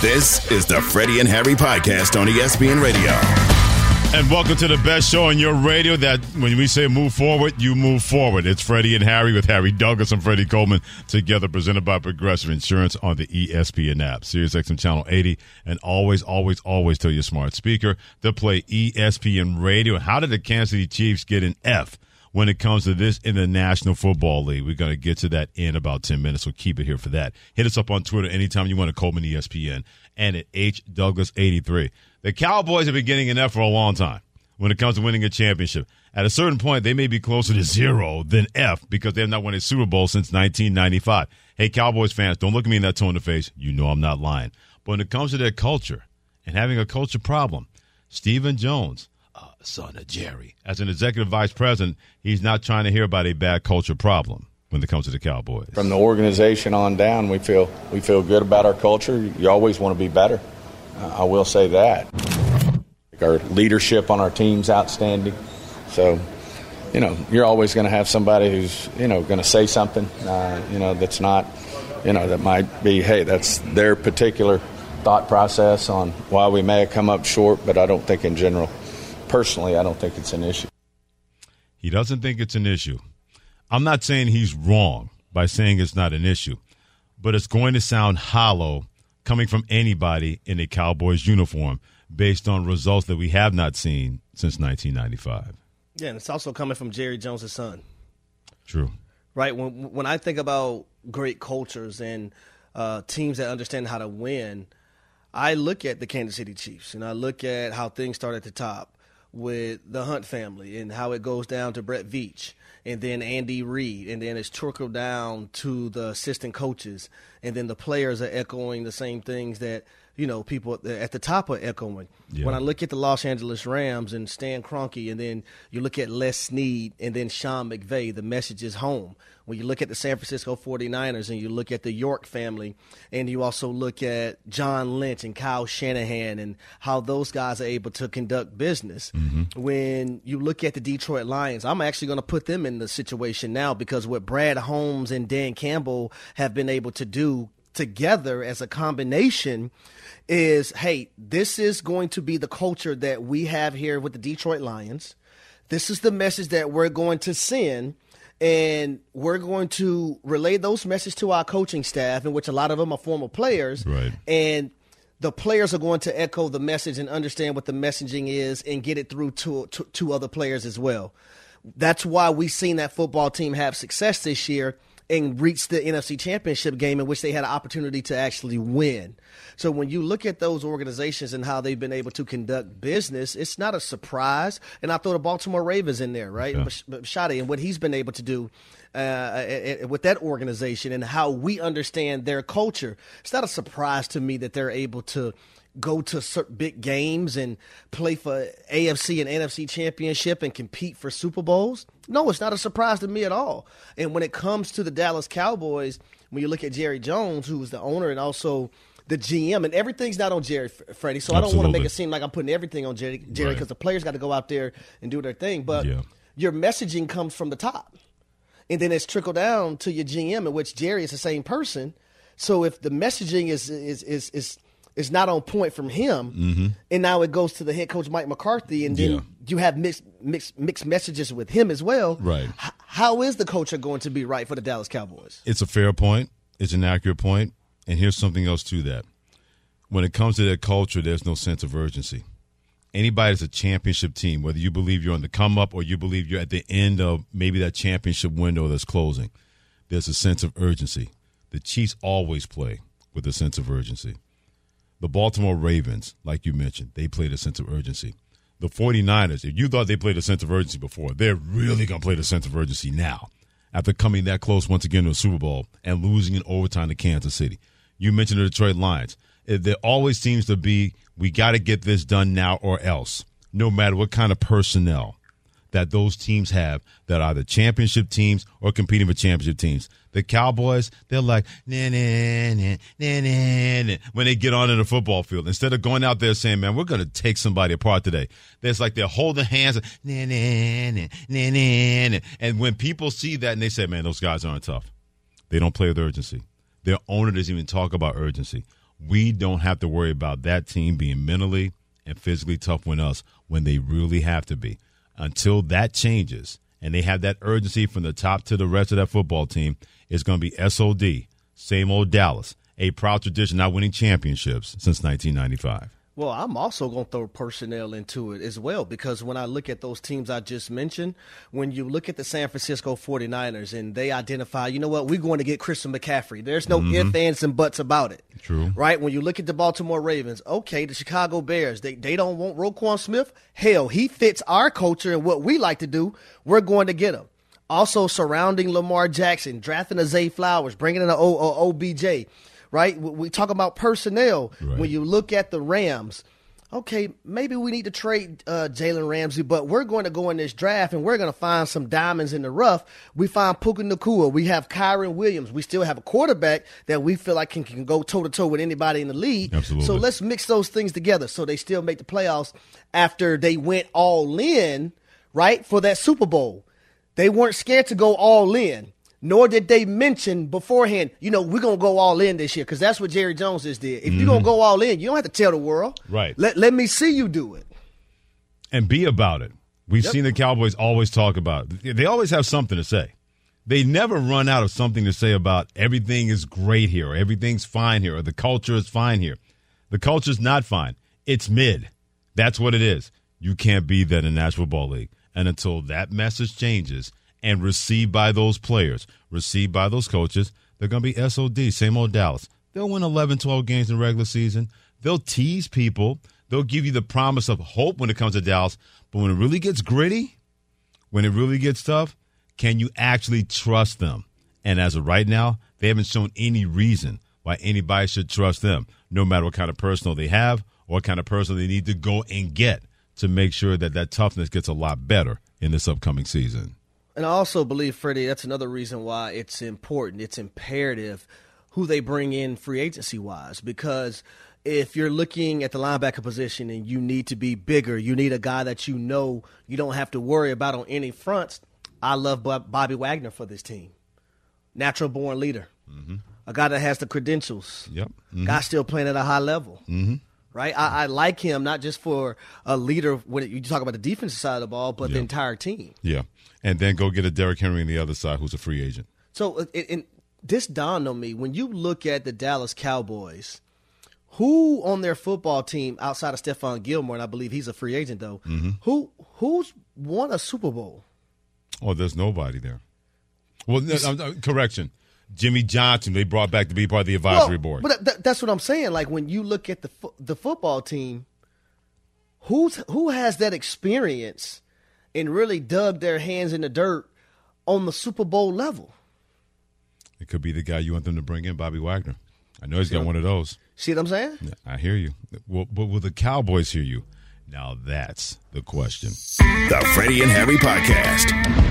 This is the Freddie and Harry podcast on ESPN Radio. And welcome to the best show on your radio that when we say move forward, you move forward. It's Freddie and Harry with Harry Douglas and Freddie Coleman together, presented by Progressive Insurance on the ESPN app, SiriusXM Channel 80. And always tell your smart speaker to play ESPN Radio. How did the Kansas City Chiefs get an F when it comes to this in the National Football League? We're going to get to that in about 10 minutes, so keep it here for that. Hit us up on Twitter anytime you want to Coleman ESPN and at HDouglas83. The Cowboys have been getting an F for a long time when it comes to winning a championship. At a certain point, they may be closer to zero than F because they have not won a Super Bowl since 1995. Hey, Cowboys fans, don't look at me in that tone of face. You know I'm not lying. But when it comes to their culture and having a culture problem, Stephen Jones, son of Jerry, as an executive vice president, he's not trying to hear about a bad culture problem when it comes to the Cowboys. From the organization on down, we feel good about our culture. You always want to be better. I will say that. Our leadership on our team's outstanding. So, you know, you're always going to have somebody who's, you know, going to say something, that's not, that might be, hey, that's their particular thought process on why we may have come up short, but I don't think in general. Personally, I don't think it's an issue. He doesn't think it's an issue. I'm not saying he's wrong by saying it's not an issue, but it's going to sound hollow coming from anybody in a Cowboys uniform based on results that we have not seen since 1995. Yeah, and it's also coming from Jerry Jones' son. True. Right? When I think about great cultures and teams that understand how to win, I look at the Kansas City Chiefs, and I look at how things start at the top with the Hunt family and how it goes down to Brett Veach and then Andy Reid, and then it's trickled down to the assistant coaches, and then the players are echoing the same things that, people at the top are echoing. Yeah. When I look at the Los Angeles Rams and Stan Kroenke, and then you look at Les Snead and then Sean McVay, the message is home. When you look at the San Francisco 49ers and you look at the York family, and you also look at John Lynch and Kyle Shanahan and how those guys are able to conduct business. Mm-hmm. When you look at the Detroit Lions, I'm actually going to put them in the situation now because what Brad Holmes and Dan Campbell have been able to do together as a combination is, hey, this is going to be the culture that we have here with the Detroit Lions. This is the message that we're going to send. And we're going to relay those messages to our coaching staff, in which a lot of them are former players. Right. And the players are going to echo the message and understand what the messaging is and get it through to other players as well. That's why we've seen that football team have success this year and reach the NFC Championship game, in which they had an opportunity to actually win. So when you look at those organizations and how they've been able to conduct business, it's not a surprise. And I throw the Baltimore Ravens in there, right? Yeah. Shadi and what he's been able to do with that organization and how we understand their culture. It's not a surprise to me that they're able to go to certain big games and play for AFC and NFC championship and compete for Super Bowls. No, it's not a surprise to me at all. And when it comes to the Dallas Cowboys, when you look at Jerry Jones, who was the owner and also the GM, and everything's not on Jerry, Freddie, so absolutely. I don't want to make it seem like I'm putting everything on Jerry because right. The players got to go out there and do their thing. But your messaging comes from the top, and then it's trickled down to your GM, in which Jerry is the same person. So if the messaging is it's not on point from him, mm-hmm. and now it goes to the head coach Mike McCarthy, and then you have mixed messages with him as well. Right? How is the culture going to be right for the Dallas Cowboys? It's a fair point. It's an accurate point, and here's something else to that. When it comes to their culture, there's no sense of urgency. Anybody that's a championship team, whether you believe you're on the come up or you believe you're at the end of maybe that championship window that's closing, there's a sense of urgency. The Chiefs always play with a sense of urgency. The Baltimore Ravens, like you mentioned, they played a sense of urgency. The 49ers, if you thought they played a sense of urgency before, they're really going to play the sense of urgency now after coming that close once again to a Super Bowl and losing in overtime to Kansas City. You mentioned the Detroit Lions. there always seems to be, we got to get this done now or else, no matter what kind of personnel that those teams have that are the championship teams or competing for championship teams. The Cowboys, they're like, nah, nah, nah, nah, nah, nah, when they get onto the football field. Instead of going out there saying, man, we're going to take somebody apart today. It's like they're holding hands, nah, nah, nah, nah, nah, nah. And when people see that and they say, man, those guys aren't tough. They don't play with urgency. Their owner doesn't even talk about urgency. We don't have to worry about that team being mentally and physically tough with us when they really have to be. Until that changes and they have that urgency from the top to the rest of that football team, it's going to be SOD, same old Dallas, a proud tradition not winning championships since 1995. Well, I'm also going to throw personnel into it as well, because when I look at those teams I just mentioned, when you look at the San Francisco 49ers and they identify, you know what, we're going to get Christian McCaffrey. There's no ifs, ands, and buts about it. True. Right? When you look at the Baltimore Ravens, okay, the Chicago Bears, they don't want Roquan Smith. Hell, he fits our culture and what we like to do. We're going to get him. Also surrounding Lamar Jackson, drafting a Zay Flowers, bringing in an OBJ. Right? We talk about personnel. Right. When you look at the Rams, okay, maybe we need to trade Jalen Ramsey, but we're going to go in this draft and we're going to find some diamonds in the rough. We find Puka Nacua. We have Kyron Williams. We still have a quarterback that we feel like can go toe-to-toe with anybody in the league. Absolutely. So let's mix those things together so they still make the playoffs after they went all in, right, for that Super Bowl. They weren't scared to go all in. Nor did they mention beforehand, you know, we're going to go all in this year, because that's what Jerry Jones just did. If you're going to go all in, you don't have to tell the world. Right. Let me see you do it. And be about it. We've seen the Cowboys always talk about it. They always have something to say. They never run out of something to say about everything is great here, or everything's fine here, or the culture is fine here. The culture's not fine. It's mid. That's what it is. You can't be that in the National Football League. And until that message changes and received by those players, received by those coaches, they're going to be SOD, same old Dallas. They'll win 11, 12 games in the regular season. They'll tease people. They'll give you the promise of hope when it comes to Dallas. But when it really gets gritty, when it really gets tough, can you actually trust them? And as of right now, they haven't shown any reason why anybody should trust them, no matter what kind of personnel they have or what kind of personnel they need to go and get to make sure that that toughness gets a lot better in this upcoming season. And I also believe, Freddie, that's another reason why it's important, it's imperative who they bring in free agency-wise, because if you're looking at the linebacker position and you need to be bigger, you need a guy that you know you don't have to worry about on any fronts. I love Bobby Wagner for this team. Natural-born leader. Mm-hmm. A guy that has the credentials. Yep. Mm-hmm. Guy still playing at a high level. Mm-hmm. Right? I like him not just for a leader when you talk about the defensive side of the ball, but the entire team. Yeah. And then go get a Derrick Henry on the other side who's a free agent. So and this dawned on me. When you look at the Dallas Cowboys, who on their football team outside of Stephon Gilmore, and I believe he's a free agent though, who's won a Super Bowl? Oh, there's nobody there. Well, correction. Jimmy Johnson, they brought back to be part of the advisory board. But that's what I'm saying. Like, when you look at the football team, who has that experience and really dug their hands in the dirt on the Super Bowl level? It could be the guy you want them to bring in, Bobby Wagner. I know he's got one of those. See what I'm saying? Yeah, I hear you. Well, but will the Cowboys hear you? Now that's the question. The Freddie and Harry Podcast.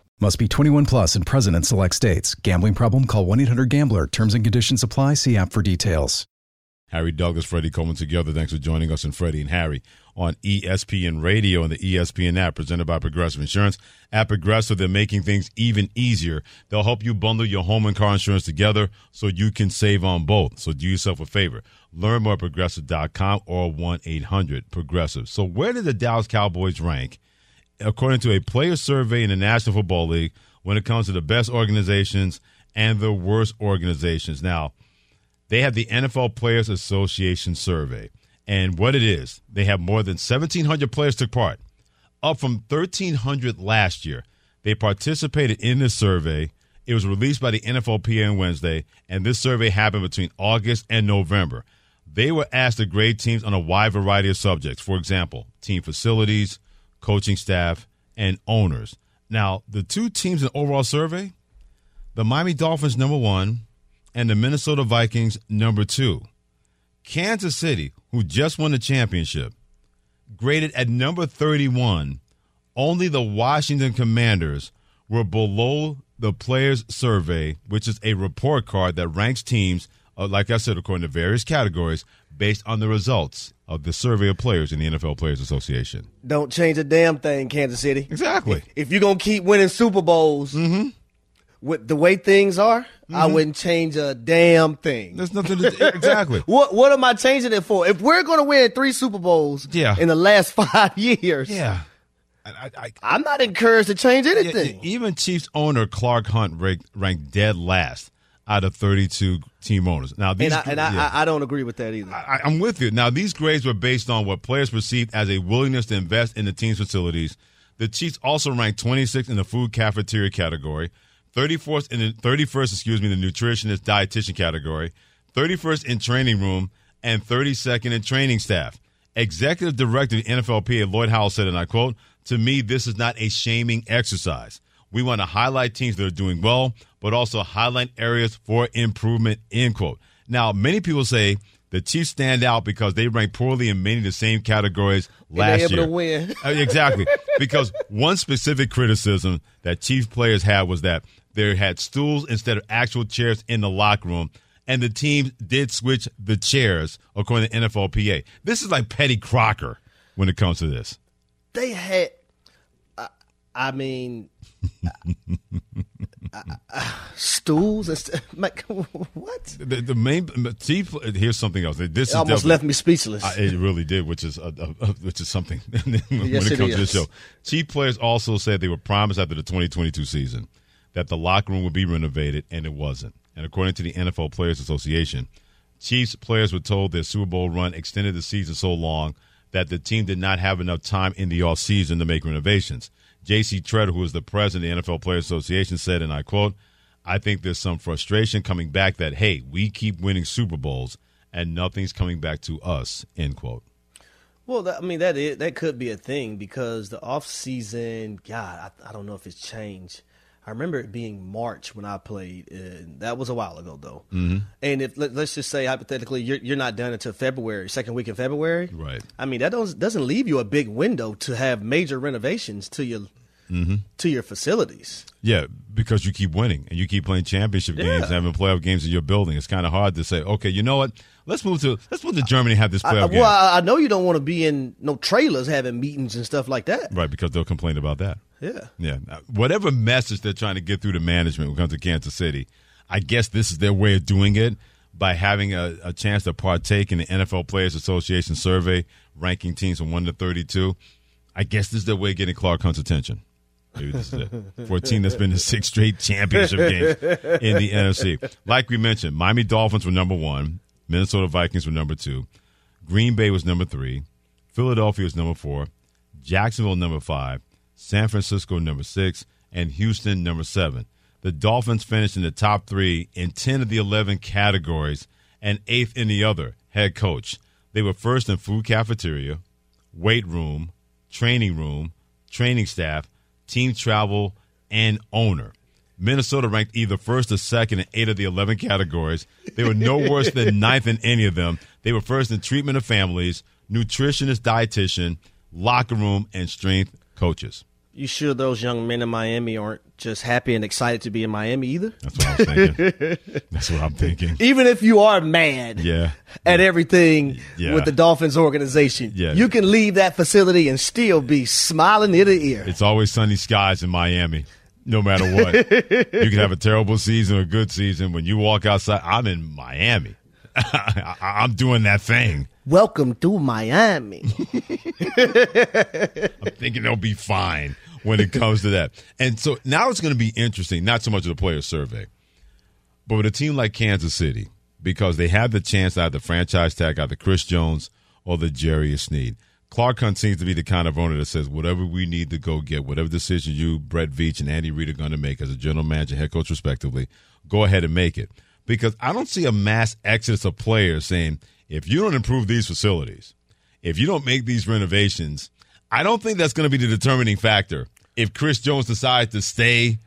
Must be 21 plus and present in select states. Gambling problem? Call 1-800-GAMBLER. Terms and conditions apply. See app for details. Harry Douglas, Freddie Coleman together. Thanks for joining us and Freddie and Harry on ESPN Radio and the ESPN app presented by Progressive Insurance. At Progressive, they're making things even easier. They'll help you bundle your home and car insurance together so you can save on both. So do yourself a favor. Learn more at Progressive.com or 1-800-PROGRESSIVE. So where did the Dallas Cowboys rank, according to a player survey in the National Football League, when it comes to the best organizations and the worst organizations? Now, they have the NFL Players Association survey. And what it is, they have more than 1,700 players took part, up from 1,300 last year. They participated in this survey. It was released by the NFLPA on Wednesday, and this survey happened between August and November. They were asked to grade teams on a wide variety of subjects. For example, team facilities, coaching staff, and owners. Now, the two teams in the overall survey, the Miami Dolphins, number one, and the Minnesota Vikings, number two. Kansas City, who just won the championship, graded at number 31. Only the Washington Commanders were below the players' survey, which is a report card that ranks teams, like I said, according to various categories, based on the results of the survey of players in the NFL Players Association. Don't change a damn thing, Kansas City. Exactly. If you're going to keep winning Super Bowls, mm-hmm, with the way things are, mm-hmm, I wouldn't change a damn thing. There's nothing to do. Exactly. What am I changing it for? If we're going to win 3 Super Bowls in the last 5 years, I'm not encouraged to change anything. Even Chiefs owner Clark Hunt ranked dead last out of 32 team owners. Now, these I don't agree with that either. I'm with you. Now, these grades were based on what players perceived as a willingness to invest in the team's facilities. The Chiefs also ranked 26th in the food cafeteria category, 31st in the nutritionist dietitian category, 31st in training room, and 32nd in training staff. Executive Director of the NFLPA, Lloyd Howell, said, and I quote, "To me, this is not a shaming exercise. We want to highlight teams that are doing well, but also highlight areas for improvement," end quote. Now, many people say the Chiefs stand out because they rank poorly in many of the same categories last year. Win. Exactly. Because one specific criticism that Chiefs players had was that they had stools instead of actual chairs in the locker room, and the teams did switch the chairs, according to the NFLPA. This is like Petty Crocker when it comes to this. They had, stools and stuff. Like, what? The main chief. Here's something else. This almost left me speechless. It really did, which is something when it comes to this show. Chief players also said they were promised after the 2022 season that the locker room would be renovated, and it wasn't. And according to the NFL Players Association, Chiefs players were told their Super Bowl run extended the season so long that the team did not have enough time in the offseason to make renovations. J.C. Treader, who is the president of the NFL Players Association, said, and I quote, "I think there's some frustration coming back that, hey, we keep winning Super Bowls and nothing's coming back to us," end quote. Well, that could be a thing because the offseason, God, I don't know if it's changed. I remember it being March when I played. That was a while ago, though. Mm-hmm. And if let's just say hypothetically, you're not done until February, second week in February. Right. That doesn't leave you a big window to have major renovations to your facilities. Yeah, because you keep winning and you keep playing championship games, and having playoff games in your building. It's kind of hard to say, okay, you know what? Let's move to Germany and have this playoff game. Well, I know you don't want to be in no trailers having meetings and stuff like that. Right, because they'll complain about that. Yeah. Whatever message they're trying to get through to management when it comes to Kansas City, I guess this is their way of doing it by having a chance to partake in the NFL Players Association survey, ranking teams from 1 to 32. I guess this is their way of getting Clark Hunt's attention. Maybe this is it. For a team that's been in 6 straight championship games in the NFC. Like we mentioned, Miami Dolphins were number 1. Minnesota Vikings were number 2. Green Bay was number 3. Philadelphia was number 4. Jacksonville, number 5. San Francisco, number 6, and Houston, number 7. The Dolphins finished in the top 3 in 10 of the 11 categories and 8th in the other, head coach. They were first in food cafeteria, weight room, training staff, team travel, and owner. Minnesota ranked either first or second in 8 of the 11 categories. They were no worse than 9th in any of them. They were first in treatment of families, nutritionist, dietitian, locker room, and strength coaches. You sure those young men in Miami aren't just happy and excited to be in Miami either? That's what I'm thinking. Even if you are mad at everything with the Dolphins organization, you can leave that facility and still be smiling ear to ear. It's always sunny skies in Miami, no matter what. You can have a terrible season or a good season. When you walk outside, I'm in Miami. I'm doing that thing. Welcome to Miami. I'm thinking they'll be fine when it comes to that. And so now it's going to be interesting, not so much of the player survey, but with a team like Kansas City, because they have the chance to have the franchise tag, either Chris Jones or the Jerry Snead. Clark Hunt seems to be the kind of owner that says whatever we need to go get, whatever decision you, Brett Veach, and Andy Reid are going to make as a general manager and head coach respectively, go ahead and make it. Because I don't see a mass exodus of players saying, if you don't improve these facilities, if you don't make these renovations, I don't think that's going to be the determining factor if Chris Jones decides to stay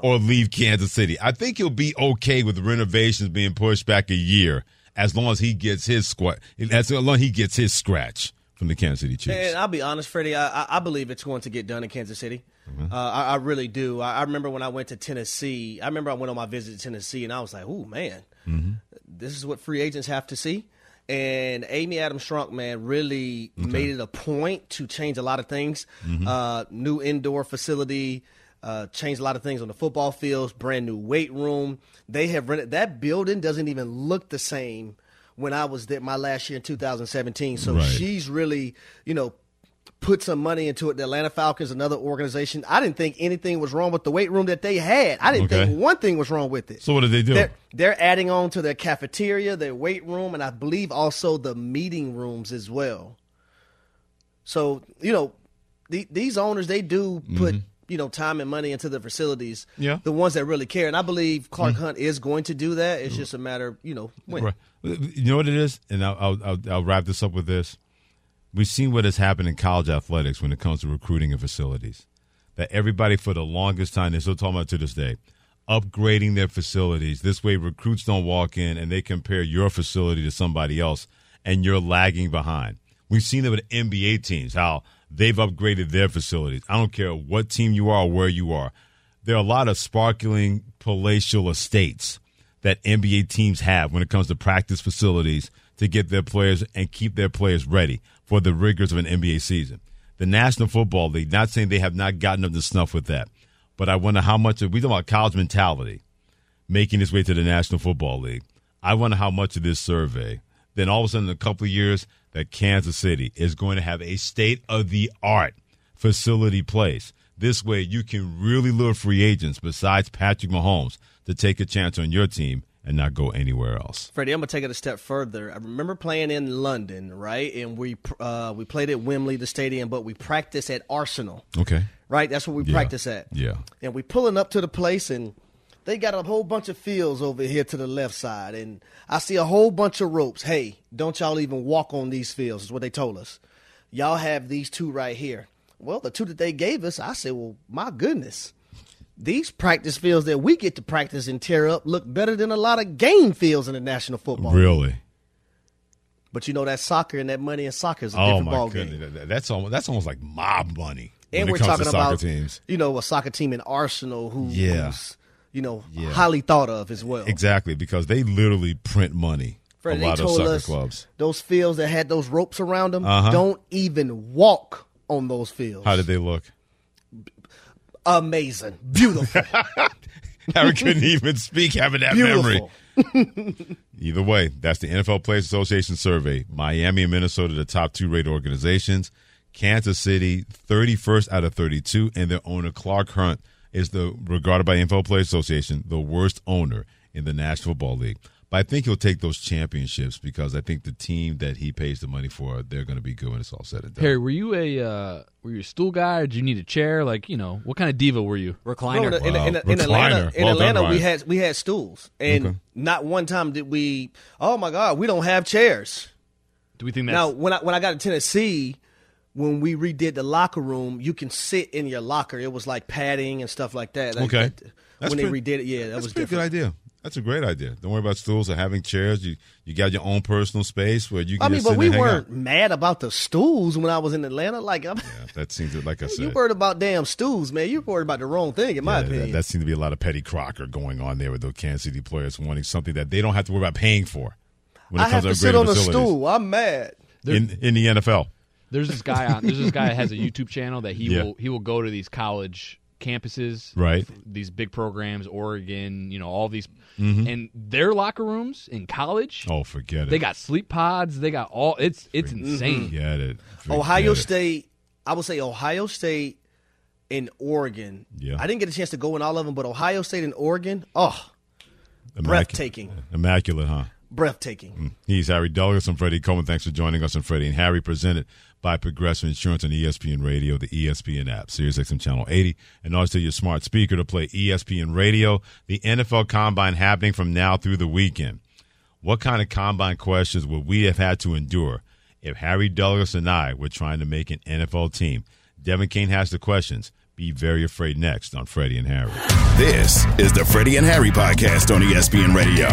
or leave Kansas City. I think he'll be okay with renovations being pushed back a year as long as he gets his scratch from the Kansas City Chiefs. And I'll be honest, Freddie, I believe it's going to get done in Kansas City. I really do. I remember when I went to Tennessee. I remember I went on my visit to Tennessee, and I was like, "Ooh, man, this is what free agents have to see." And Amy Adams Strunk, man, really made it a point to change a lot of things. New indoor facility, changed a lot of things on the football fields, brand new weight room. They have rented. That building doesn't even look the same when I was there my last year in 2017. So she's really, you know, put some money into it. The Atlanta Falcons, another organization. I didn't think anything was wrong with the weight room that they had. I didn't think one thing was wrong with it. So what did they do? They're adding on to their cafeteria, their weight room, and I believe also the meeting rooms as well. So, you know, these owners, they do put, you know, time and money into the facilities, the ones that really care. And I believe Clark Hunt is going to do that. It's just a matter of, you know, when. You know what it is? And I'll wrap this up with this. We've seen what has happened in college athletics when it comes to recruiting and facilities, that everybody for the longest time, they're still talking about to this day, upgrading their facilities. This way recruits don't walk in and they compare your facility to somebody else and you're lagging behind. We've seen it with NBA teams, how they've upgraded their facilities. I don't care what team you are or where you are. There are a lot of sparkling palatial estates that NBA teams have when it comes to practice facilities to get their players and keep their players ready for the rigors of an NBA season. The National Football League, not saying they have not gotten up to snuff with that, but I wonder how much of, we talk about college mentality making its way to the National Football League. I wonder how much of this survey, then all of a sudden in a couple of years, that Kansas City is going to have a state-of-the-art facility place. This way you can really lure free agents besides Patrick Mahomes to take a chance on your team and not go anywhere else. Freddie, I'm going to take it a step further. I remember playing in London, right? And we played at Wembley, the stadium, but we practiced at Arsenal. Okay. Right? That's what we practice at. Yeah. And we pulling up to the place, and they got a whole bunch of fields over here to the left side. And I see a whole bunch of ropes. Hey, don't y'all even walk on these fields is what they told us. Y'all have these two right here. Well, the two that they gave us, I said, well, my goodness. These practice fields that we get to practice and tear up look better than a lot of game fields in the National Football League. Really? But you know that soccer and that money in soccer is a different ball game. That's almost like mob money. And we're talking about teams. You know, a soccer team in Arsenal who's you know highly thought of as well. Exactly, because they literally print money. Fred, a lot of soccer clubs. Those fields that had those ropes around them don't even walk on those fields. How did they look? Amazing. Beautiful. I couldn't even speak having that memory. Either way, that's the NFL Players Association survey. Miami and Minnesota, the top two rated organizations. Kansas City, 31st out of 32. And their owner, Clark Hunt, is regarded by the NFL Players Association, the worst owner in the National Football League. But I think he'll take those championships because I think the team that he pays the money for, they're going to be good when it's all said and done. Harry, were you a stool guy? Or did you need a chair? Like, you know, what kind of diva were you? Recliner. Well, in Atlanta, we had stools, and not one time did we. Oh my God, we don't have chairs. Do we think that? Now, when I got to Tennessee, when we redid the locker room, you can sit in your locker. It was like padding and stuff like that. Like, okay, when they redid it, that was a good idea. That's a great idea. Don't worry about stools or having chairs. You got your own personal space where you can just sit and hang out. I mean, but we weren't mad about the stools when I was in Atlanta. Like, that seems like I said. You worried about damn stools, man. You worried about the wrong thing, in my opinion. That seemed to be a lot of petty crocker going on there with the Kansas City players wanting something that they don't have to worry about paying for when it comes to upgrading facilities. I have to sit on a stool. I'm mad. In the NFL. There's this guy that has a YouTube channel that he will go to these college campuses, right? These big programs, Oregon, all these, and their locker rooms in college. Oh, forget it. They got sleep pods. They got all. It's insane. Get it. Ohio State. I would say Ohio State and Oregon. Yeah. I didn't get a chance to go in all of them, but Ohio State and Oregon. Oh, breathtaking. Immaculate, huh? Breathtaking. He's Harry Douglas. I'm Freddie Coleman. Thanks for joining us on Freddie and Harry, presented by Progressive Insurance on ESPN Radio, the ESPN app, SiriusXM Channel 80, and also your smart speaker to play ESPN Radio. The NFL Combine happening from now through the weekend. What kind of Combine questions would we have had to endure if Harry Douglas and I were trying to make an NFL team? Devin Kane has the questions. Be very afraid next on Freddie and Harry. This is the Freddie and Harry podcast on ESPN Radio.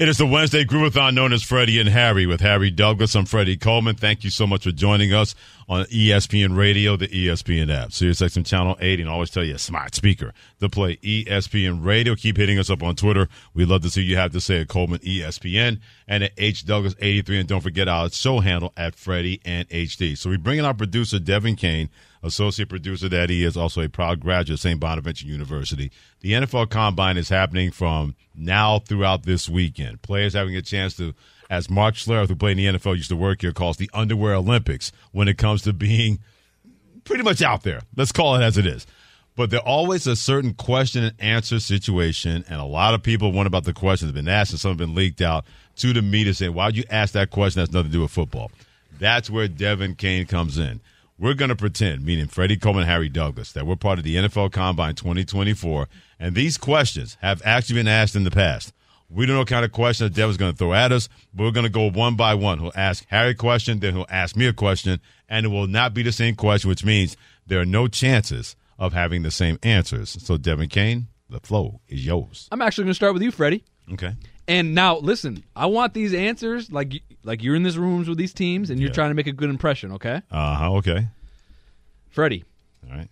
It is the Wednesday Groovathon known as Freddie and Harry with Harry Douglas. I'm Freddie Coleman. Thank you so much for joining us on ESPN Radio, the ESPN app, SiriusXM Channel 80, and I always tell you, a smart speaker to play ESPN Radio. Keep hitting us up on Twitter. We'd love to see you have to say at Coleman ESPN and at HDouglas83. And don't forget our show handle at Freddie and HD. So we bring in our producer, Devin Kane, associate producer that he is, also a proud graduate of St. Bonaventure University. The NFL Combine is happening from now throughout this weekend. Players having a chance to, as Mark Schlereth, who played in the NFL, used to work here, calls the Underwear Olympics when it comes to being pretty much out there. Let's call it as it is. But there's always a certain question and answer situation, and a lot of people wonder about the questions that have been asked and some have been leaked out to the media saying, why would you ask that question? That's nothing to do with football. That's where Devin Kane comes in. We're going to pretend, meaning Freddie Coleman and Harry Douglas, that we're part of the NFL Combine 2024, and these questions have actually been asked in the past. We don't know what kind of question that Devin's going to throw at us, but we're going to go one by one. He'll ask Harry a question, then he'll ask me a question, and it will not be the same question, which means there are no chances of having the same answers. So, Devin Kane, the flow is yours. I'm actually going to start with you, Freddie. Okay. And now, listen, I want these answers like you're in these rooms with these teams and you're trying to make a good impression, okay? Okay. Freddie. All right.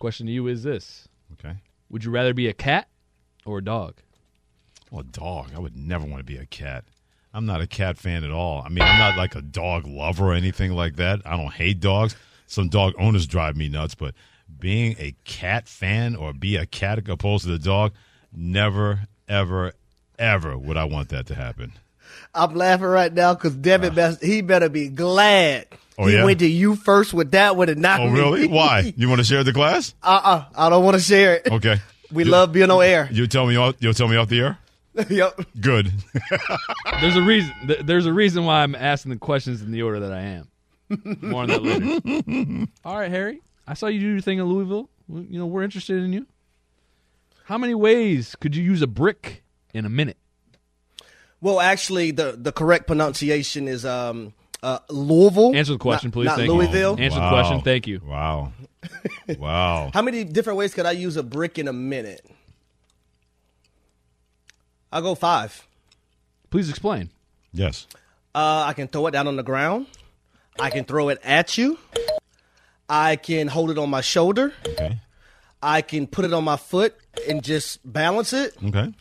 Question to you is this. Okay. Would you rather be a cat or a dog? Oh, a dog. I would never want to be a cat. I'm not a cat fan at all. I mean, I'm not like a dog lover or anything like that. I don't hate dogs. Some dog owners drive me nuts, but being a cat fan or be a cat opposed to the dog, never, ever would I want that to happen. I'm laughing right now because Devin, he better be glad he went to you first with that one and not me. Oh, really? Why? You want to share the class? I don't want to share it. Okay. We love being on air. You'll tell me off the air? Yep. Good. There's a reason why I'm asking the questions in the order that I am. More on that later. All right, Harry. I saw you do your thing in Louisville. We're interested in you. How many ways could you use a brick in a minute? Well, actually, the correct pronunciation is Louisville. Answer the question, please. Not Louisville. Answer the question. Thank you. Wow. How many different ways could I use a brick in a minute? I'll go 5. Please explain. Yes. I can throw it down on the ground. I can throw it at you. I can hold it on my shoulder. Okay. I can put it on my foot and just balance it. Okay.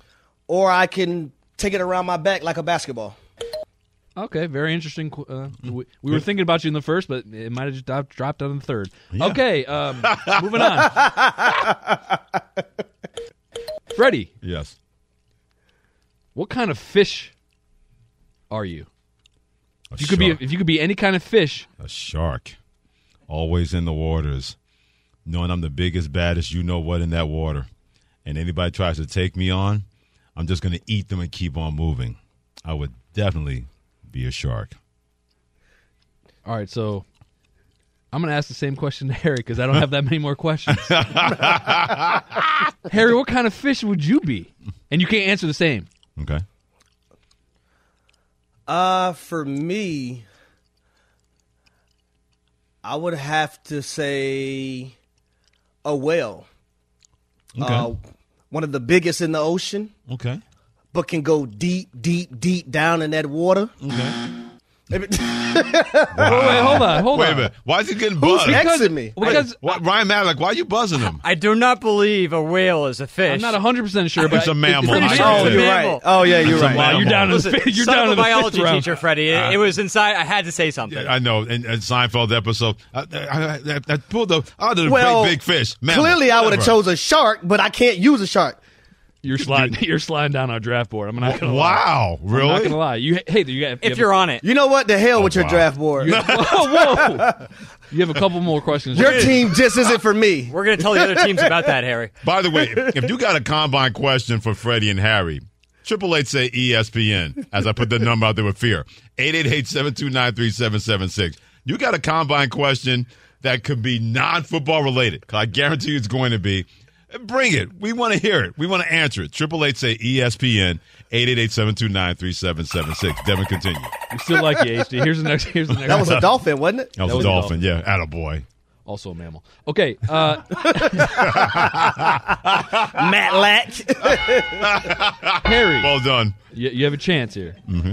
Or I can take it around my back like a basketball. Okay, very interesting. We were thinking about you in the first, but it might have just dropped out in the third. Yeah. Okay, moving on. Freddie. Yes. What kind of fish are you? If you could be any kind of fish. A shark. Always in the waters. Knowing I'm the biggest, baddest, in that water. And anybody tries to take me on, I'm just going to eat them and keep on moving. I would definitely be a shark. All right, so I'm going to ask the same question to Harry because I don't have that many more questions. Harry, what kind of fish would you be? And you can't answer the same. Okay. For me, I would have to say a whale. Okay. one of the biggest in the ocean. Okay. But can go deep, deep, deep down in that water. Okay. Wait, hold on. Wait a minute. Why is he getting buzzed? Who's texting me? Because Ryan Maddock, why are you buzzing him? I do not believe a whale is a fish. I'm not 100% sure, but it's a mammal. It's a mammal. You're right. Oh, yeah, you're right. Wow, you're down to the biology teacher, Freddie. It was inside. I had to say something. Yeah, I know. In Seinfeld episode, I pulled up. I did a big fish. Mammal. Clearly, I would have chose a shark, but I can't use a shark. You're sliding down our draft board. I'm not gonna lie. Wow, really? I'm not gonna lie. If you're on it, you know what? The hell with your draft board. Whoa! You have a couple more questions. Your team just isn't for me. We're gonna tell the other teams about that, Harry. By the way, if you got a combine question for Freddie and Harry, 888 say ESPN as I put the number out there with fear. 888-729-3776. You got a combine question that could be non-football related. I guarantee you it's going to be. Bring it. We want to hear it. We want to answer it. 888 say ESPN, 888-729-3776. Devin, continue. We still like you, HD. Here's the next That was a dolphin, wasn't it? That was a dolphin, yeah. Attaboy. Also a mammal. Okay. Matt Lack. Harry. Well done. You have a chance here. Mm-hmm.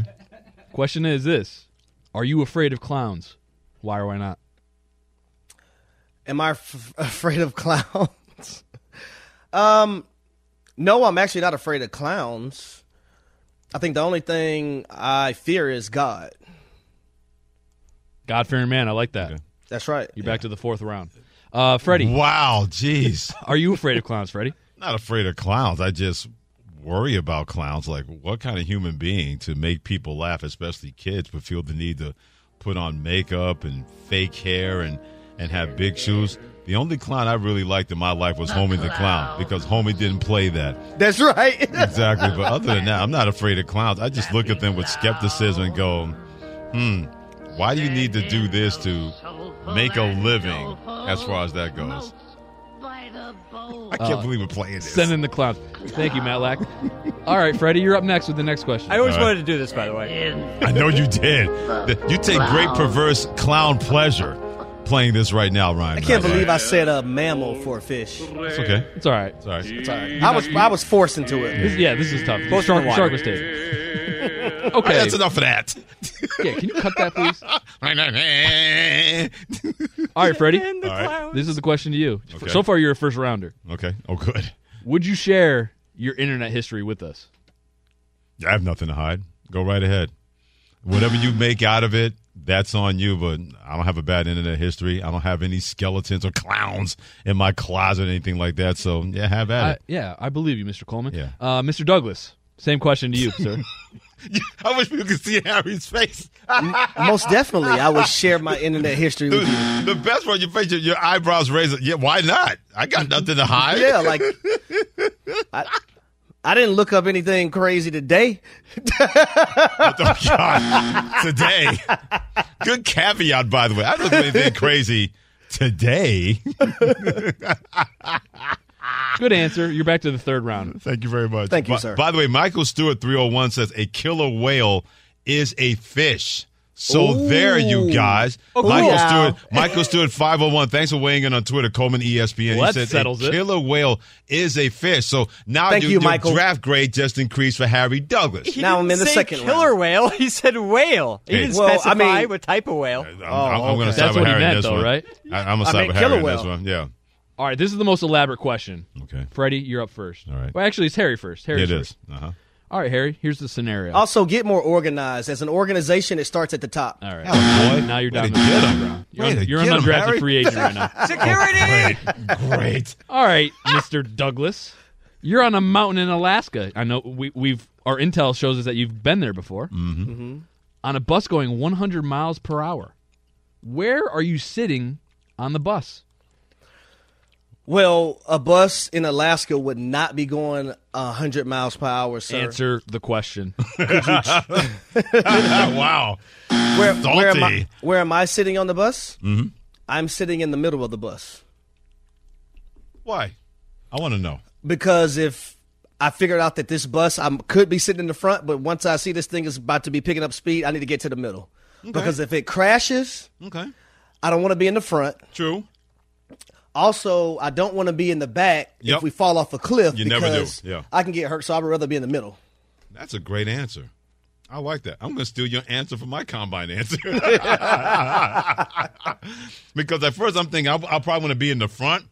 Question is this. Are you afraid of clowns? Why or why not? Am I afraid of clowns? No, I'm actually not afraid of clowns. I think the only thing I fear is God. God-fearing man, I like that. Okay. That's right. You're back to the fourth round. Freddie. Wow, jeez. Are you afraid of clowns, Freddie? Not afraid of clowns. I just worry about clowns. Like, what kind of human being to make people laugh, especially kids, but feel the need to put on makeup and fake hair and have big shoes? The only clown I really liked in my life was Homie the Clown because Homie didn't play that. That's right. Exactly. But other than that, I'm not afraid of clowns. I just look at them with skepticism and go, why do you need to do this to make a living as far as that goes? I can't believe we're playing this. Sending the clowns. Thank you, Matt Lack. All right, Freddie, you're up next with the next question. I always wanted to do this, by the way. I know you did. You take great perverse clown pleasure. Playing this right now, Ryan. I can't believe I said a mammal for a fish. It's okay. It's all right. It's all right. It's all right. I was forced into it. This is tough. Shark mistake. Okay. All right, that's enough of that. Yeah, can you cut that, please? All right, Freddie. All right. This is the question to you. Okay. So far, you're a first rounder. Okay. Oh, good. Would you share your internet history with us? I have nothing to hide. Go right ahead. Whatever you make out of it, that's on you, but I don't have a bad internet history. I don't have any skeletons or clowns in my closet or anything like that. So, yeah, have at it. Yeah, I believe you, Mr. Coleman. Yeah. Mr. Douglas, same question to you, sir. I wish people could see Harry's face. Most definitely, I would share my internet history with you. The best one, your face, your eyebrows raised. Yeah, why not? I got nothing to hide. Yeah, like... I didn't look up anything crazy today. Today. Good caveat, by the way. I didn't look up anything crazy today. Good answer. You're back to the third round. Thank you very much. Thank you, sir. By the way, Michael Stewart 301 says a killer whale is a fish. So there you guys. Oh, cool. Michael Stewart 501. Thanks for weighing in on Twitter. Coleman ESPN. Well, he said a killer whale is a fish. So now your draft grade just increased for Harry Douglas. Now I'm in the second round. Killer whale. He said whale. He didn't specify what type of whale. I'm going to side with Harry in this one. Right? I'm going to side with Harry in this one. Yeah. All right. This is the most elaborate question. Okay. Freddie, you're up first. All right. Well, actually, it's Harry first. Harry's first. Uh-huh. All right, Harry, here's the scenario. Also, get more organized. As an organization, it starts at the top. All right. Oh, boy. Now you're down to the ground. You're an undrafted free agent right now. Security! Oh, great. All right, Mr. Douglas. You're on a mountain in Alaska. I know our intel shows us that you've been there before. Mm-hmm. Mm-hmm. On a bus going 100 miles per hour. Where are you sitting on the bus? Well, a bus in Alaska would not be going 100 miles per hour, sir. Answer the question. Wow. Where am I sitting on the bus? Mm-hmm. I'm sitting in the middle of the bus. Why? I want to know. Because if I figured out that this bus, I could be sitting in the front, but once I see this thing is about to be picking up speed, I need to get to the middle. Okay. Because if it crashes, I don't want to be in the front. True. Also, I don't want to be in the back if we fall off a cliff because never do. Yeah. I can get hurt, so I would rather be in the middle. That's a great answer. I like that. I'm going to steal your answer for my combine answer. Because at first I'm thinking I'll probably want to be in the front,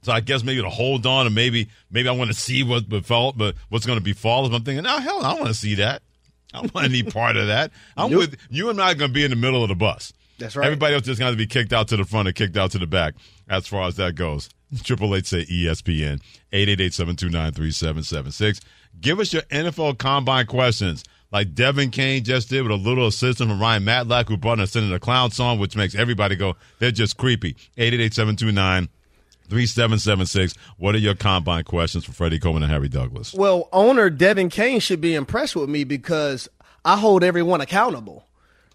so I guess maybe to hold on, or maybe I want to see what's going to befall us. I'm thinking, no, hell, I don't want to see that. I don't want any part of that. I'm with you and I are going to be in the middle of the bus. That's right. Everybody else is going to be kicked out to the front or kicked out to the back as far as that goes. 888 say ESPN, 888-729-3776. Give us your NFL Combine questions, like Devin Cain just did with a little assistance from Ryan Matlack, who brought us in a clown song, which makes everybody go, they're just creepy. 888-729-3776. What are your Combine questions for Freddie Coleman and Harry Douglas? Well, owner Devin Cain should be impressed with me because I hold everyone accountable.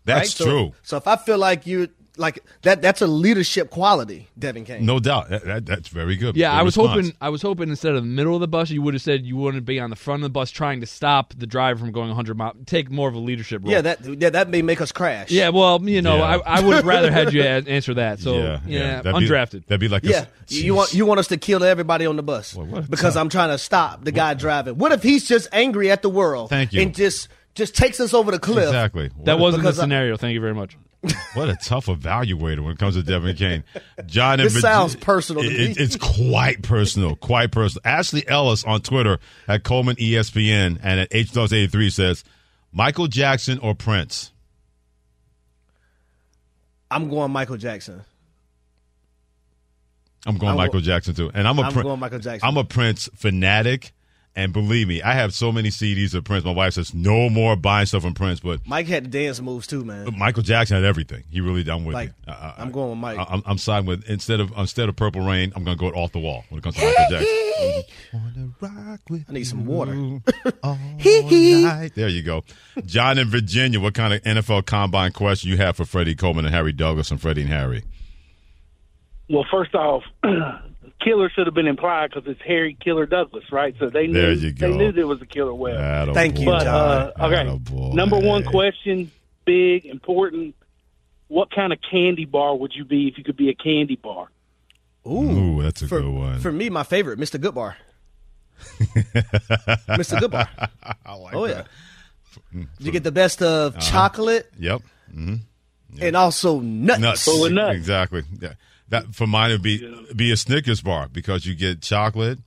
That's right? True. So if I feel like you're like that, that's a leadership quality, Devin Cain. No doubt. That's very good. Yeah, I was hoping instead of the middle of the bus, you would have said you wouldn't be on the front of the bus trying to stop the driver from going 100 miles. Take more of a leadership role. Yeah, that may make us crash. Yeah, well, you know, yeah. I would have rather had you answer that. So undrafted. That'd be like you want us to kill everybody on the bus because I'm trying to stop the guy driving. What if he's just angry at the world? Thank you. And just takes us over the cliff. Exactly. That wasn't the scenario. Thank you very much. What a tough evaluator when it comes to Devin Cain. John, this sounds personal to me. It's quite personal, quite personal. Ashley Ellis on Twitter at Coleman ESPN and at HDogs83 says, Michael Jackson or Prince? I'm going Michael Jackson. I'm going Michael Jackson too. And I'm going Michael Jackson. I'm a Prince fanatic. And believe me, I have so many CDs of Prince. My wife says no more buying stuff from Prince. But Mike had the dance moves too, man. Michael Jackson had everything. He really done with it. I'm going with Mike. I'm siding with instead of Purple Rain. I'm going to go with Off the Wall when it comes to Michael Jackson. I need some water. All night. There you go, John in Virginia. What kind of NFL Combine question you have for Freddie Coleman and Harry Douglas and Freddie and Harry? Well, first off. Killer should have been implied because it's Harry Killer Douglas, right? So they knew there was a killer whale. Thank you, John. Okay, number one question, big, important. What kind of candy bar would you be if you could be a candy bar? Ooh, that's a good one. For me, my favorite, Mr. Goodbar. Mr. Goodbar. I like that. Yeah. You get the best of chocolate. Yep. Mm-hmm. Yep. And also nuts. Full of nuts. Exactly, yeah. That for mine would be a Snickers bar because you get chocolate,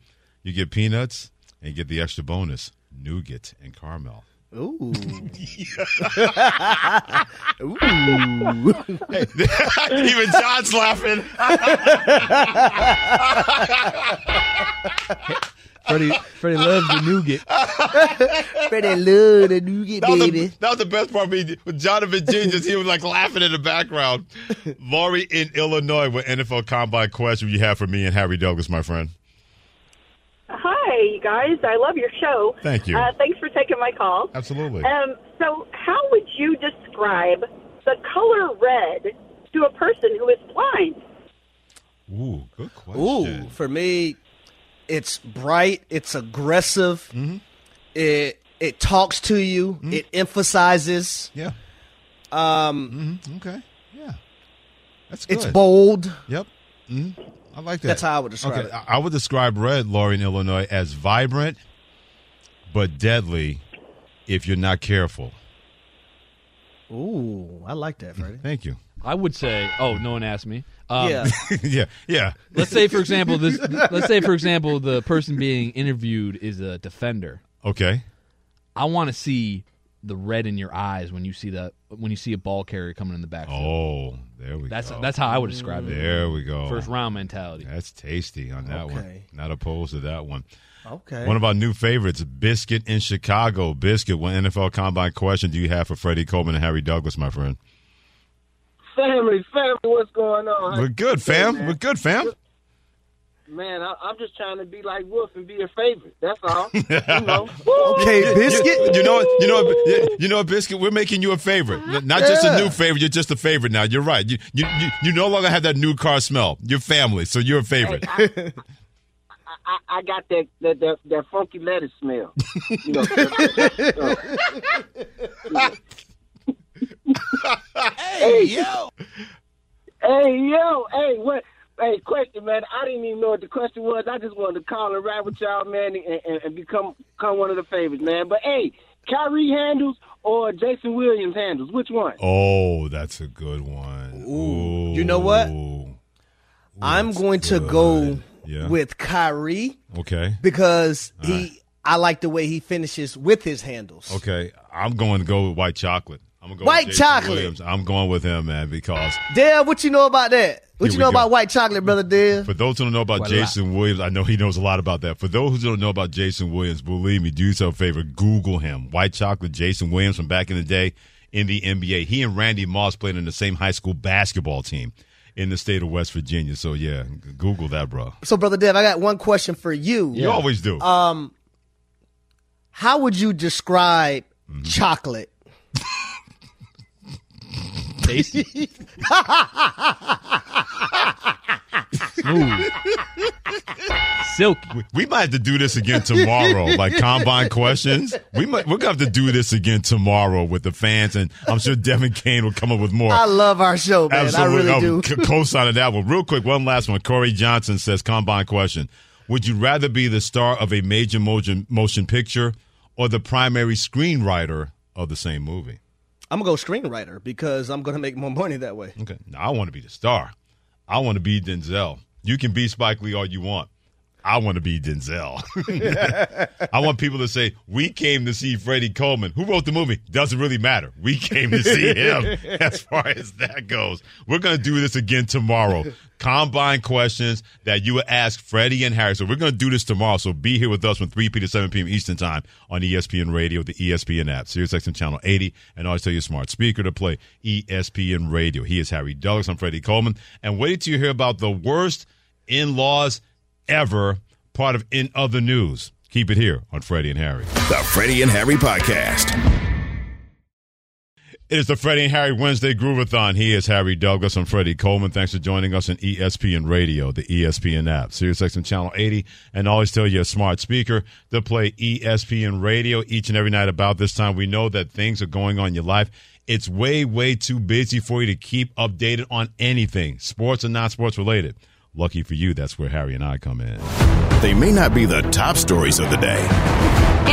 you get peanuts, and you get the extra bonus, nougat and caramel. Ooh. Ooh. Hey, even John's laughing. Freddie loves the nougat. Freddie loves the nougat, baby. That was the best part of me. With John and Virginia, he was like laughing in the background. Laurie in Illinois with NFL Combine question you have for me and Harry Douglas, my friend. Hi, you guys. I love your show. Thank you. Thanks for taking my call. Absolutely. So how would you describe the color red to a person who is blind? Ooh, good question. Ooh, for me... It's bright. It's aggressive. Mm-hmm. It talks to you. Mm-hmm. It emphasizes. Yeah. Okay. Yeah. That's good. It's bold. Yep. Mm-hmm. I like that. That's how I would describe it. I would describe red, Laurie in Illinois, as vibrant but deadly if you're not careful. Ooh, I like that, Freddie. Thank you. I would say, no one asked me. Yeah. Let's say, for example, the person being interviewed is a defender. Okay. I want to see the red in your eyes when you see a ball carrier coming in the backfield. Oh, there we go. That's how I would describe it. There we go. First round mentality. That's tasty on that one. Not opposed to that one. Okay. One of our new favorites, Biscuit in Chicago. Biscuit, what NFL Combine question do you have for Freddie Coleman and Harry Douglas, my friend? Family, what's going on? We're good, fam. Hey, man, I'm just trying to be like Wolf and be your favorite. That's all. You know. Okay, Biscuit. You know, Biscuit. We're making you a favorite, not just a new favorite. You're just a favorite now. You're right. You no longer have that new car smell. You're family, so you're a favorite. Hey, I got that funky lettuce smell. You know. You know. Hey, yo! Hey, what? Hey, question, man. I didn't even know what the question was. I just wanted to call and ride with y'all, man, and become one of the favorites, man. But, hey, Kyrie handles or Jason Williams handles? Which one? Oh, that's a good one. Ooh. You know what? Ooh, I'm going to go with Kyrie. Okay. Because I like the way he finishes with his handles. Okay. I'm going to go with White Chocolate. I'm going to go White with Jason Chocolate. Williams. I'm going with him, man, because Dale, what you know about that? What you know about White Chocolate, brother Dale? For those who don't know about Jason Williams, I know he knows a lot about that. For those who don't know about Jason Williams, believe me, do yourself a favor, Google him. White Chocolate, Jason Williams from back in the day in the NBA. He and Randy Moss played in the same high school basketball team in the state of West Virginia. So, yeah, Google that, bro. So, brother Dale, I got one question for you. You always do. How would you describe chocolate? Tasty. Smooth. Silky. We might have to do this again tomorrow, like combine questions. We're going to have to do this again tomorrow with the fans, and I'm sure Devin Cain will come up with more. I love our show, man. Absolutely. I really do. Co-signing that one. Real quick, one last one. Corey Johnson says, combine question. Would you rather be the star of a major motion picture or the primary screenwriter of the same movie? I'm going to go screenwriter because I'm going to make more money that way. Okay. Now, I want to be the star. I want to be Denzel. You can be Spike Lee all you want. I want to be Denzel. I want people to say, we came to see Freddie Coleman. Who wrote the movie? Doesn't really matter. We came to see him as far as that goes. We're going to do this again tomorrow. Combine questions that you would ask Freddie and Harry. So we're going to do this tomorrow. So be here with us from 3 p.m. to 7 p.m. Eastern Time on ESPN Radio, the ESPN app, SiriusXM Channel 80, and always tell your smart speaker to play ESPN Radio. He is Harry Douglas. I'm Freddie Coleman. And wait till you hear about the worst in-laws ever, part of In Other News. Keep it here on Freddie and Harry. The Freddie and Harry Podcast. It is the Freddie and Harry Wednesday Groove-a-thon. He is Harry Douglas. I'm Freddie Coleman. Thanks for joining us on ESPN Radio, the ESPN app, SiriusXM Channel 80, and always tell your smart speaker to play ESPN Radio each and every night about this time. We know that things are going on in your life. It's way, way too busy for you to keep updated on anything, sports and non-sports related. Lucky for you, that's where Harry and I come in. They may not be the top stories of the day.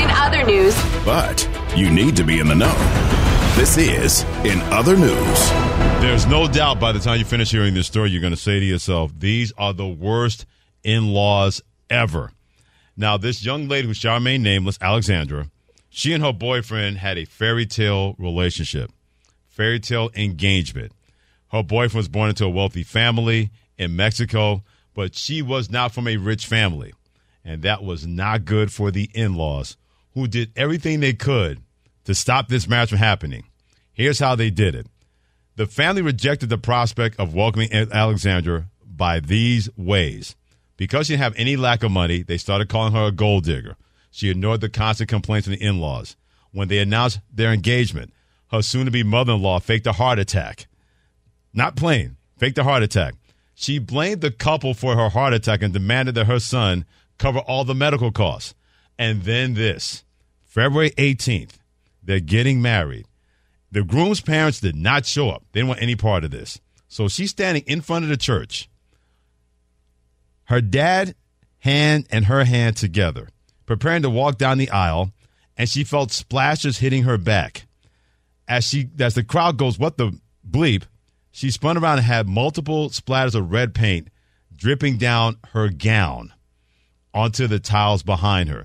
In other news. But you need to be in the know. This is In Other News. There's no doubt by the time you finish hearing this story, you're going to say to yourself, these are the worst in-laws ever. Now, this young lady who's Charmaine Nameless, Alexandra, she and her boyfriend had a fairy tale relationship, fairy tale engagement. Her boyfriend was born into a wealthy family in Mexico, but she was not from a rich family. And that was not good for the in-laws, who did everything they could to stop this marriage from happening. Here's how they did it. The family rejected the prospect of welcoming Alexandra by these ways. Because she didn't have any lack of money, they started calling her a gold digger. She ignored the constant complaints of the in-laws. When they announced their engagement, her soon-to-be mother-in-law faked a heart attack. Not plain, faked a heart attack. She blamed the couple for her heart attack and demanded that her son cover all the medical costs. And then this, February 18th, they're getting married. The groom's parents did not show up. They didn't want any part of this. So she's standing in front of the church. Her dad's hand and her hand together, preparing to walk down the aisle, and she felt splashes hitting her back. As the crowd goes, what the bleep? She spun around and had multiple splatters of red paint dripping down her gown onto the tiles behind her.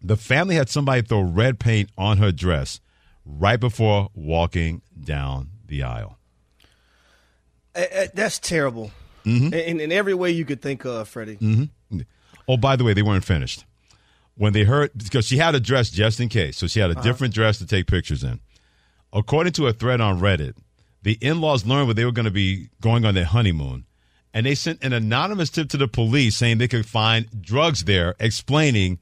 The family had somebody throw red paint on her dress right before walking down the aisle. That's terrible. Mm-hmm. In every way you could think of, Freddie. Mm-hmm. Oh, by the way, they weren't finished. When they heard, because she had a dress just in case, so she had a different dress to take pictures in. According to a thread on Reddit, the in-laws learned where they were going to be going on their honeymoon, and they sent an anonymous tip to the police saying they could find drugs there, explaining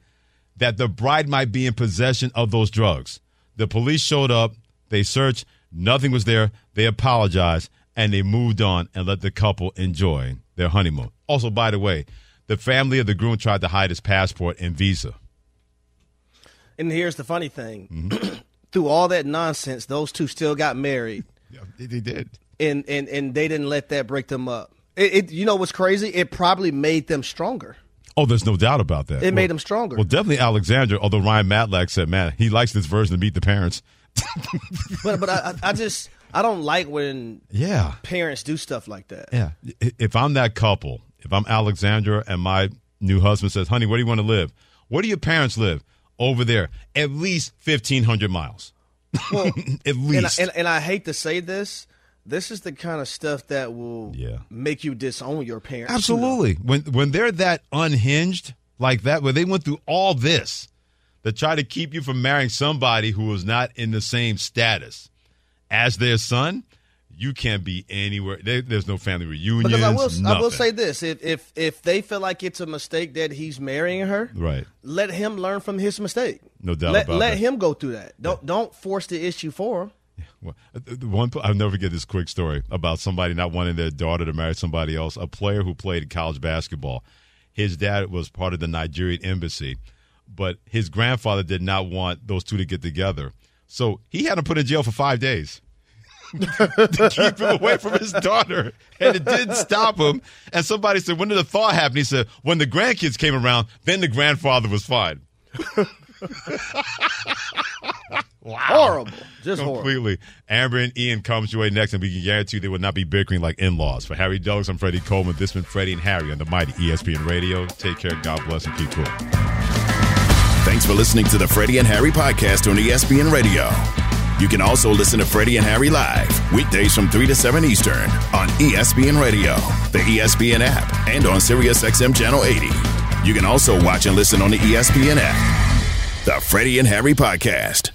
that the bride might be in possession of those drugs. The police showed up, they searched, nothing was there, they apologized, and they moved on and let the couple enjoy their honeymoon. Also, by the way, the family of the groom tried to hide his passport and visa. And here's the funny thing. Mm-hmm. Through all that nonsense, those two still got married. Yeah, they did. And they didn't let that break them up. It you know what's crazy? It probably made them stronger. Oh, there's no doubt about that. It made them stronger. Well, definitely Alexandria, although Ryan Matlack said, man, he likes this version to meet the parents. but I don't like when parents do stuff like that. Yeah. If I'm that couple, if I'm Alexandria and my new husband says, honey, where do you want to live? Where do your parents live? Over there. At least 1,500 miles. Well, at least. And I hate to say this. This is the kind of stuff that will make you disown your parents. Absolutely. You know? When they're that unhinged like that, where they went through all this to try to keep you from marrying somebody who is not in the same status as their son, you can't be anywhere. There's no family reunions. Because I will say this. If they feel like it's a mistake that he's marrying her, right, let him learn from his mistake. No doubt about it. Let him go through that. Don't force the issue for him. Well, I'll never forget this quick story about somebody not wanting their daughter to marry somebody else, a player who played college basketball. His dad was part of the Nigerian embassy, but his grandfather did not want those two to get together. So he had him put in jail for 5 days to keep him away from his daughter, and it didn't stop him. And somebody said, when did the thaw happen? He said, when the grandkids came around, then the grandfather was fine. Wow. Horrible. Just completely horrible. Amber and Ian comes your way next, and we can guarantee you they will not be bickering like in-laws. For Harry Douglas, I'm Freddie Coleman. This has been Freddie and Harry on the mighty ESPN Radio. Take care, God bless, and keep cool. Thanks for listening to the Freddie and Harry podcast on ESPN Radio. You can also listen to Freddie and Harry live weekdays from 3 to 7 Eastern on ESPN Radio, the ESPN app, and on SiriusXM Channel 80. You can also watch and listen on the ESPN app. The Freddie and Harry podcast.